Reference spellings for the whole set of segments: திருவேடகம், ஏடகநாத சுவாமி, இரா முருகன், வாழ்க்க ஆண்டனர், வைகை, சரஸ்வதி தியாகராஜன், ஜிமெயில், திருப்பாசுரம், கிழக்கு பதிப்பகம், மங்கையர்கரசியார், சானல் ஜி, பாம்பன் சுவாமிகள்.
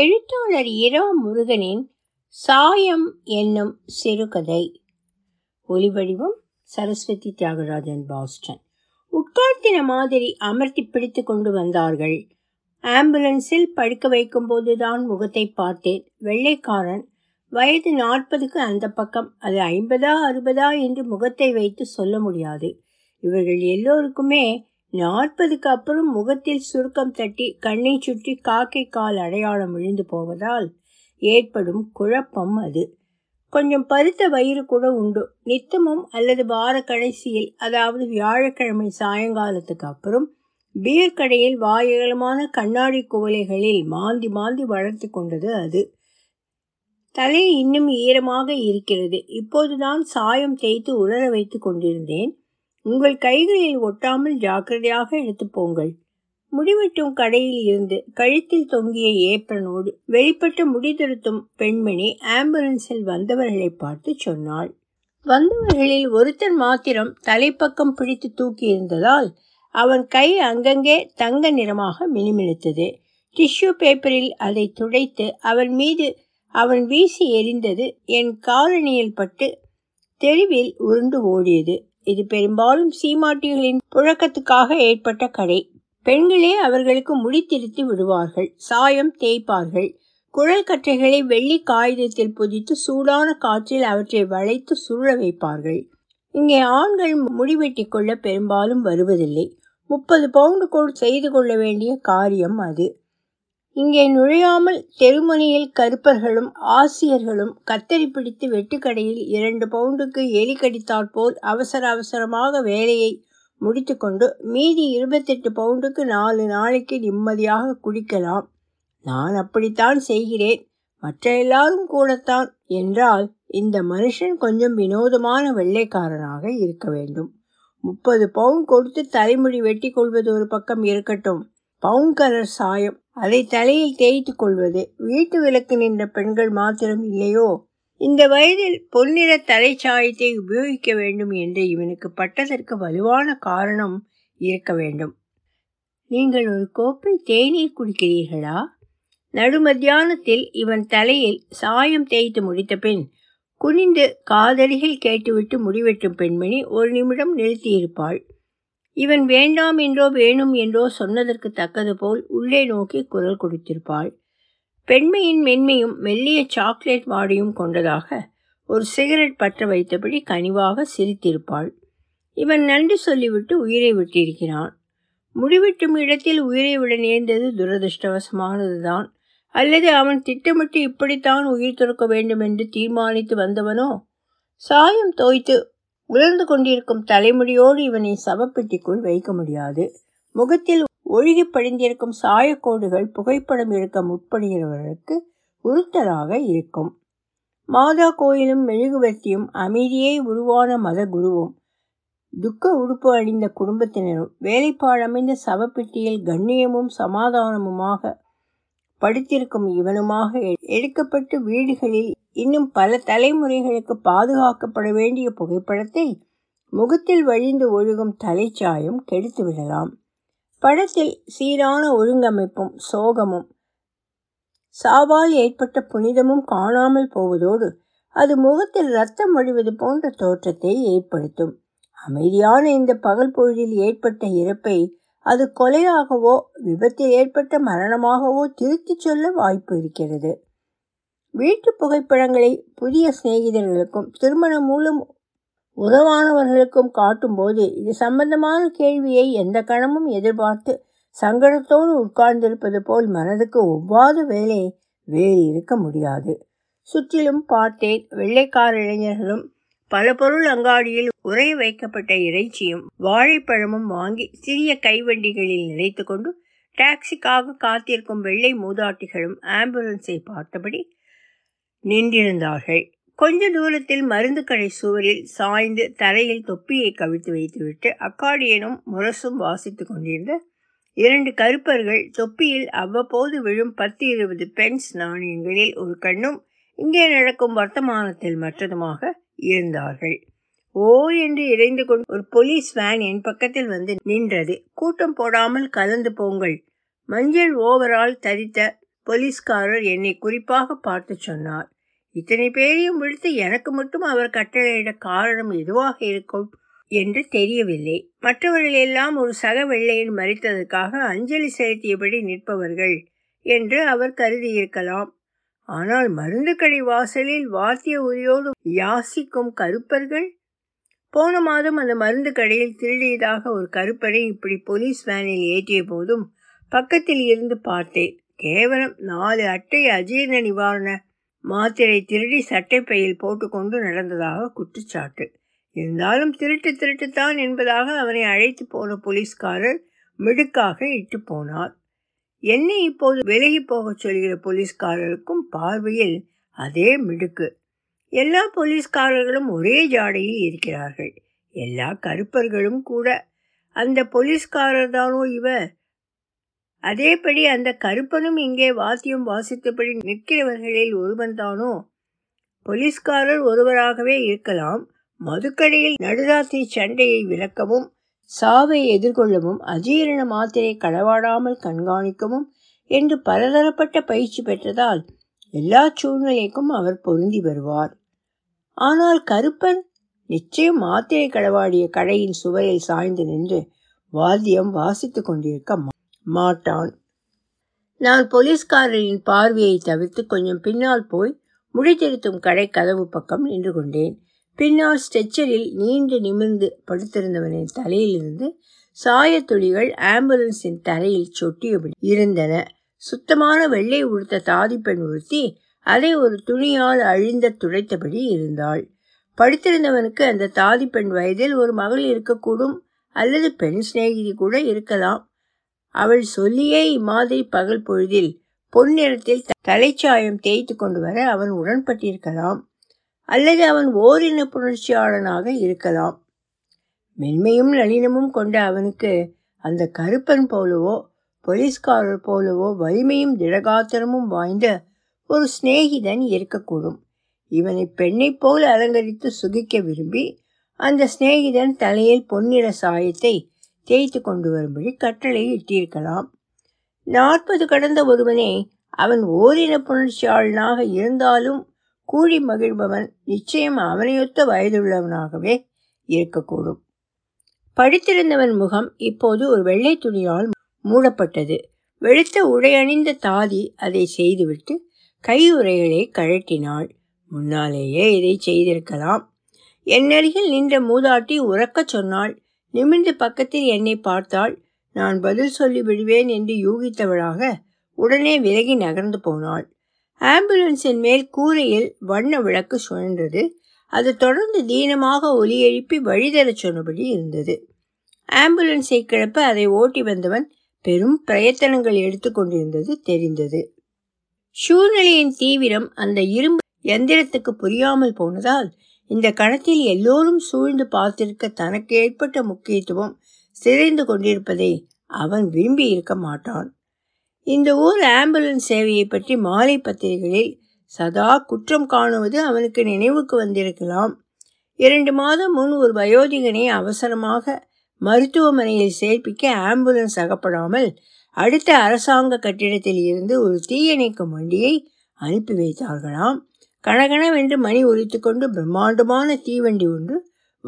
எழுத்தாளர் இரா முருகனின் சாயம் என்னும் சிறுகதை. ஒளிவடிவம் சரஸ்வதி தியாகராஜன், பாஸ்டன். உட்கார்த்தின மாதிரி அமர்த்தி பிடித்து கொண்டு வந்தார்கள். ஆம்புலன்ஸில் படுக்க வைக்கும் போதுதான் முகத்தை பார்த்தேன். வெள்ளைக்காரன், வயது 40க்கு அந்த பக்கம், அது 50-60 என்று முகத்தை வைத்து சொல்ல முடியாது. இவர்கள் எல்லோருக்குமே 40க்கு அப்புறம் முகத்தில் சுருக்கம் தட்டி கண்ணை சுற்றி காக்கை கால் அடையாளம் விழுந்து போவதால் ஏற்படும் குழப்பம் அது. கொஞ்சம் பருத்த வயிறு கூட உண்டு. நித்தமும் அல்லது வார கடைசியில், அதாவது வியாழக்கிழமை சாயங்காலத்துக்கு அப்புறம், பீர் கடையில் வாயகலமான கண்ணாடி குவளைகளில் மாந்தி மாந்தி வளர்த்து கொண்டது அது. தலை இன்னும் ஈரமாக இருக்கிறது. இப்போதுதான் சாயம் தேய்த்து உலர வைத்து கொண்டிருந்தேன். உங்கள் கைகளில் ஒட்டாமல் ஜாக்கிரதையாக எடுத்து போங்கள். முடிவெட்டும் கடையில் இருந்து கழுத்தில் தொங்கிய ஏப்ரனோடு வெளிப்பட்ட முடிதிருத்தும் பெண்மணி ஆம்புலன்ஸில் வந்தவர்களை பார்த்து சொன்னாள். வந்தவர்களில் ஒருத்தன் மாத்திரம் தலைப்பக்கம் பிடித்து தூக்கி இருந்ததால் அவன் கை அங்கங்கே தங்க நிறமாக மினுமினுத்தது. டிஷ்யூ பேப்பரில் அதை துடைத்து அவன் மீது அவன் வீசி எறிந்தது என் காலணியில் பட்டு தெருவில் உருண்டு ஓடியது. இது பெரும்பாலும் சீமாட்டிகளின் புழக்கத்துக்காக ஏற்பட்ட கடை. பெண்களே அவர்களுக்கு முடித்திருத்தி விடுவார்கள், சாயம் தேய்ப்பார்கள். குழல் கற்றைகளை வெள்ளி காகிதத்தில் புதித்து சூடான காற்றில் அவற்றை வளைத்து சுருள வைப்பார்கள். இங்கே ஆண்கள் முடிவெட்டி கொள்ள பெரும்பாலும் வருவதில்லை. 30 பவுண்டு செய்து கொள்ள வேண்டிய காரியம் அது. இங்கே நுழையாமல் தெருமுனையில் கருப்பர்களும் ஆசியர்களும் கத்தரி பிடித்து வெட்டுக்கடையில் 2 பவுண்டுக்கு எலி கடித்தால் போல் அவசர அவசரமாக வேலையை முடித்து கொண்டு மீதி 28 பவுண்டுக்கு 4 நாளைக்கு நிம்மதியாக குடிக்கலாம். நான் அப்படித்தான் செய்கிறேன், மற்ற எல்லாரும் கூடத்தான் என்றால் இந்த மனுஷன் கொஞ்சம் வினோதமான வெள்ளைக்காரனாக இருக்க வேண்டும். 30 பவுண்ட் கொடுத்து தலைமுடி வெட்டி கொள்வது ஒரு பக்கம் இருக்கட்டும், பவுன் கலர் சாயம் அதை தலையில் தேய்த்து கொள்வது வீட்டு விளக்கு நின்ற பெண்கள் மாத்திரம் இல்லையோ? இந்த வயதில் பொன்னிற தலை சாயத்தை உபயோகிக்க வேண்டும் என்று இவனுக்கு பட்டதற்கு வலுவான காரணம் இருக்க வேண்டும். நீங்கள் ஒரு கோப்பை தேநீர் குடிக்கிறீர்களா? நடுமத்தியானத்தில் இவன் தலையில் சாயம் தேய்த்து முடித்த பின் குனிந்து காதடியில் கேட்டுவிட்டு முடிவெட்டும் பெண்மணி ஒரு நிமிடம் நிறுத்தியிருப்பாள். இவன் வேண்டாம் என்றோ வேணும் என்றோ சொன்னதற்கு தக்கது போல் உள்ளே நோக்கி குரல் கொடுத்திருப்பாள். பெண்மையின் மென்மையும் மெல்லிய சாக்லேட் வாடையும் கொண்டதாக ஒரு சிகரெட் பற்ற வைத்தபடி கனிவாக சிரித்திருப்பாள். இவன் நன்றி சொல்லிவிட்டு உயிரை விட்டிருக்கிறான். முடிவெட்டும் இடத்தில் உயிரை விட நேர்ந்தது துரதிருஷ்டவசமானதுதான். அல்லது அவன் திட்டமிட்டு இப்படித்தான் உயிர் துறக்க வேண்டும் என்று தீர்மானித்து வந்தவனோ? சாயம் தோய்த்து உலர்ந்து கொண்டிருக்கும் தலைமுடியோடு இவனை சவப்பெட்டிக்குள் வைக்க முடியாது. முகத்தில் ஒழுகி படிந்திருக்கும் சாயக்கோடுகள் புகைப்படம் எடுக்க முற்படுகிறவர்களுக்கு உறுத்தலாக இருக்கும். மாதா கோயிலும் மெழுகுவர்த்தியும் அமைதியை உருவான மத குருவும் துக்க உடுப்பு அணிந்த குடும்பத்தினரும் வேலைப்பாடமைந்த சவப்பெட்டியில் கண்ணியமும் சமாதானமுமாக படித்திருக்கும் இவனுமாக எடுக்கப்பட்டு வீடுகளில் இன்னும் பல தலைமுறைகளுக்கு பாதுகாக்கப்பட வேண்டிய புகைப்படத்தை முகத்தில் வழிந்து ஒழுகும் தலைச்சாயம் கெடுத்துவிடலாம். படத்தில் சீரான ஒழுங்கமைப்பும் சோகமும் சாவால் ஏற்பட்ட புனிதமும் காணாமல் போவதோடு அது முகத்தில் இரத்தம் வழிவது போன்ற தோற்றத்தை ஏற்படுத்தும். அமைதியான இந்த பகல் பொழுதில் ஏற்பட்ட இறப்பை அது கொலையாகவோ விபத்தில் ஏற்பட்ட மரணமாகவோ திருத்தி சொல்ல வாய்ப்பு இருக்கிறது. வீட்டு புகைப்படங்களை புதிய சிநேகிதர்களுக்கும் திருமணம் மூலம் உறவானவர்களுக்கும் காட்டும்போது இது சம்பந்தமான கேள்வியை எந்த கணமும் எதிர்பார்த்து சங்கடத்தோடு உட்கார்ந்திருப்பது போல் மனதுக்கு ஒவ்வாத வேலை வேறு இருக்க முடியாது. சுற்றிலும் பார்த்தேன். வெள்ளைக்கார இளைஞர்களும் பல பொருள் அங்காடியில் உறைய வைக்கப்பட்ட இறைச்சியும் வாழைப்பழமும் வாங்கி சிறிய கைவண்டிகளில் நிறைத்து கொண்டு டாக்ஸிக்காக காத்திருக்கும் வெள்ளை மூதாட்டிகளும் ஆம்புலன்ஸை பார்த்தபடி நின்றிருந்தார்கள். கொஞ்ச தூரத்தில் மருந்து கடை சுவரில் சாய்ந்து தரையில் தொப்பியை கவிழ்த்து வைத்துவிட்டு அக்காடியனும் முரசும் வாசித்து கொண்டிருந்த 2 கருப்பர்கள் தொப்பியில் அவ்வப்போது விழும் 10-20 பென்ஸ் நாணயங்களில் ஒரு கண்ணும் இங்கே நடக்கும் வர்த்தமானத்தில் மற்றதுமாக இருந்தார்கள். ஓ என்று இறைந்து கொண்டு ஒரு போலீஸ் வேன் என் பக்கத்தில் வந்து நின்றது. கூட்டம் போடாமல் கலந்து போங்கள். மஞ்சள் ஓவரால் தரித்த போலீஸ்காரர் என்னை குறிப்பாக பார்த்து சொன்னார். இத்தனை பேரையும் விழுத்து எனக்கு மட்டும் அவர் கட்டளையிட காரணம் எதுவாக இருக்கும் என்று தெரியவில்லை. மற்றவர்கள் எல்லாம் ஒரு சக வெள்ளையின் மறித்ததற்காக அஞ்சலி செலுத்தியபடி நிற்பவர்கள் என்று அவர் கருதியிருக்கலாம். ஆனால் மருந்து கடை வாசலில் வாத்திய உரியோடு யாசிக்கும் கருப்பர்கள். போன மாதம் அந்த மருந்து கடையில் திருடியதாக ஒரு கருப்பரை இப்படி போலீஸ் வேனில் ஏற்றிய போதும் பக்கத்தில் இருந்து பார்த்தேன். கேவலம் 4 அட்டை அஜீர்ண நிவாரண மாத்திரை திருடி சட்டைப்பையில் போட்டுக்கொண்டு நடந்ததாக குற்றச்சாட்டு. இருந்தாலும் திருட்டுத்தான் என்பதாக அவனை அழைத்து போன போலீஸ்காரர் மிடுக்காக இட்டு போனார். என்னை இப்போது விலகி போகச் சொல்கிற போலீஸ்காரருக்கும் பார்வையில் அதே மிடுக்கு. எல்லா போலீஸ்காரர்களும் ஒரே ஜாடையில் இருக்கிறார்கள். எல்லா கருப்பர்களும் கூட. அந்த போலீஸ்காரர் தானோ இவர்? அதேபடி அந்த கருப்பனும் இங்கே வாத்தியம் வாசித்தபடி நிற்கிறவர்களில் ஒருவன் தானோ? போலீஸ்காரர் ஒருவராகவே இருக்கலாம். மதுக்கடையில் நடுராத்திரி சண்டையை விளக்கவும் சாவை எதிர்கொள்ளவும் அஜீரண மாத்திரை களவாடாமல் கண்காணிக்கவும் என்று பலதரப்பட்ட பயிற்சி பெற்றதால் எல்லா சூழ்நிலைக்கும் அவர் பொருந்தி வருவார். ஆனால் கருப்பன் நிச்சயம் மாத்திரை களவாடிய கடையின் சுவரில் சாய்ந்து நின்று வாத்தியம் வாசித்து கொண்டிருக்க மாட்டான். நான் போலீஸ்காரரின் பார்வையை தவிர்த்து கொஞ்சம் பின்னால் போய் முடித்திருத்தும் கடை கதவு பக்கம் நின்று கொண்டேன். பின்னால் ஸ்ட்ரெச்சரில் நீண்டு நிமிர்ந்து படுத்திருந்தவனின் தலையிலிருந்து சாயத்துளிகள் ஆம்புலன்ஸின் தரையில் சொட்டியபடி இருந்தன. சுத்தமான வெள்ளை உடுத்த தாதிப்பெண் உறுத்தி அதை ஒரு துணியால் அழிந்த துடைத்தபடி இருந்தாள். படுத்திருந்தவனுக்கு அந்த தாதிப்பெண் வயதில் ஒரு மகள் இருக்கக்கூடும், அல்லது பெண் சிநேகிதி கூட இருக்கலாம். அவள் சொல்லியே இம்மாதிரி பகல் பொழுதில் பொன்னிறத்தில் தலைச்சாயம் தேய்த்து கொண்டு வர அவன் உடன்பட்டிருக்கலாம், அல்லது அவன் ஓரின புணர்ச்சியாளனாக இருக்கலாம். மென்மையும் நளினமும் கொண்ட அவனுக்கு அந்த கருப்பன் போலவோ போலீஸ்காரர் போலவோ வலிமையும் திடகாத்திரமும் வாய்ந்த ஒரு சிநேகிதன் இருக்கக்கூடும். இவனை பெண்ணை போல் அலங்கரித்து சுகிக்க விரும்பி அந்த சிநேகிதன் தலையில் பொன்னிற சாயத்தை தேய்த்து கொண்டு வரும்படி கட்டளை இட்டிருக்கலாம். 40 கடந்த ஒருவனே அவன் ஓரின புணர்ச்சியாளனாக இருந்தாலும் கூடி மகிழ்பவன் நிச்சயம் அவனையொத்த வயதுள்ளவனாகவே இருக்கக்கூடும். படித்திருந்தவன் முகம் இப்போது ஒரு வெள்ளை துணியால் மூடப்பட்டது. வெளுத்த உடையணிந்த தாதி அதை செய்துவிட்டு கையுறைகளை கழட்டினாள். முன்னாலேயே இதை செய்திருக்கலாம். என்னருகில் நின்ற மூதாட்டி உறக்க சொன்னாள். நிமிர்ந்து பக்கத்தில் என்னை பார்த்தாள். நான் பதில் சொல்லி விடுவேன் என்று யூகித்தவளாக உடனே விலகி நகர்ந்து போனாள். ஆம்புலன்ஸின் மேல் கூரையில் வண்ண விளக்கு சுழன்றது. அது தொடர்ந்து தீனமாக ஒலி எழுப்பி வழிதர சொன்னபடி இருந்தது. ஆம்புலன்ஸை கிளப்ப அதை ஓட்டி வந்தவன் பெரும் பிரயத்தனங்கள் எடுத்துக்கொண்டிருந்தது தெரிந்தது. சூழ்நிலையின் தீவிரம் அந்த இரும்பு எந்திரத்துக்கு புரியாமல் போனதால் இந்த கணத்தில் எல்லோரும் சூழ்ந்து பார்த்திருக்க தனக்கு ஏற்பட்ட முக்கியத்துவம் சிதைந்து கொண்டிருப்பதை அவன் விரும்பி இருக்க மாட்டான். இந்த ஊர் ஆம்புலன்ஸ் சேவையை பற்றி மாலை பத்திரிகைகளில் சதா குற்றம் காணுவது அவனுக்கு நினைவுக்கு வந்திருக்கலாம். 2 மாதம் முன் ஒரு வயோதிகனை அவசரமாக மருத்துவமனையில் சேர்ப்பிக்க ஆம்புலன்ஸ் அகப்படாமல் அடுத்த அரசாங்க கட்டிடத்தில் இருந்து ஒரு தீயணைக்கும் வண்டியை அனுப்பி வைத்தார்களாம். கணகணவென்று மணி ஒலித்து கொண்டு பிரம்மாண்டமான தீவண்டி ஒன்று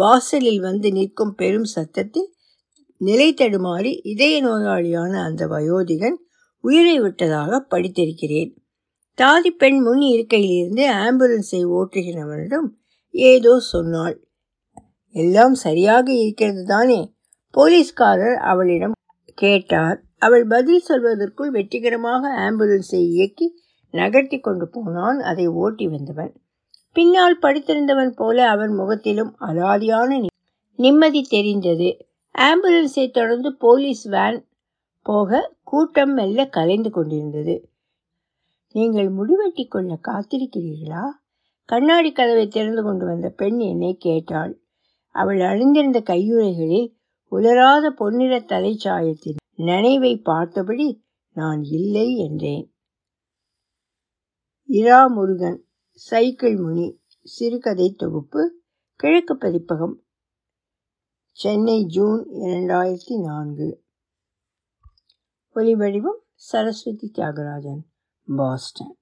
வாசலில் வந்து நிற்கும் பெரும் சத்தத்தில் நிலை தடுமாறி இதய நோயாளியான அந்த வயோதிகன் உயிரை விட்டதாக படித்திருக்கிறேன். தாதி பெண் முன் இருக்கையிலிருந்து ஆம்புலன்ஸை ஓட்டுகிறவனிடம் ஏதோ சொன்னாள். எல்லாம் சரியாக இருக்கிறது தானே? போலீஸ்காரர் அவளிடம் கேட்டார். அவள் பதில் சொல்வதற்குள் வெற்றிகரமாக ஆம்புலன்ஸை இயக்கி நகர்த்தி கொண்டு போனான் அதை ஓட்டி வந்தவன். பின்னால் படுத்திருந்தவன் போல அவன் முகத்திலும் அலாதியான நிம்மதி தெரிந்தது. ஆம்புலன்ஸை தொடர்ந்து போலீஸ் வேன் போக கூட்டம் மெல்ல கலைந்து கொண்டிருந்தது. நீங்கள் முடிவெட்டி கொள்ள காத்திருக்கிறீர்களா? கண்ணாடி கதவை திறந்து கொண்டு வந்த பெண் என்னை கேட்டாள். அவள் அணிந்திருந்த கையுறைகளில் உலராத பொன்னிற தலைச்சாயத்தின் நினைவை பார்த்தபடி நான் இல்லை என்றேன். இரா முருகன், சைக்கிள் முனி, சிறுகதை தொகுப்பு, கிழக்கு பதிப்பகம், சென்னை, ஜூன் 2004. ஒலிவடிவம் சரஸ்வதி தியாகராஜன். பாஸ்டன்.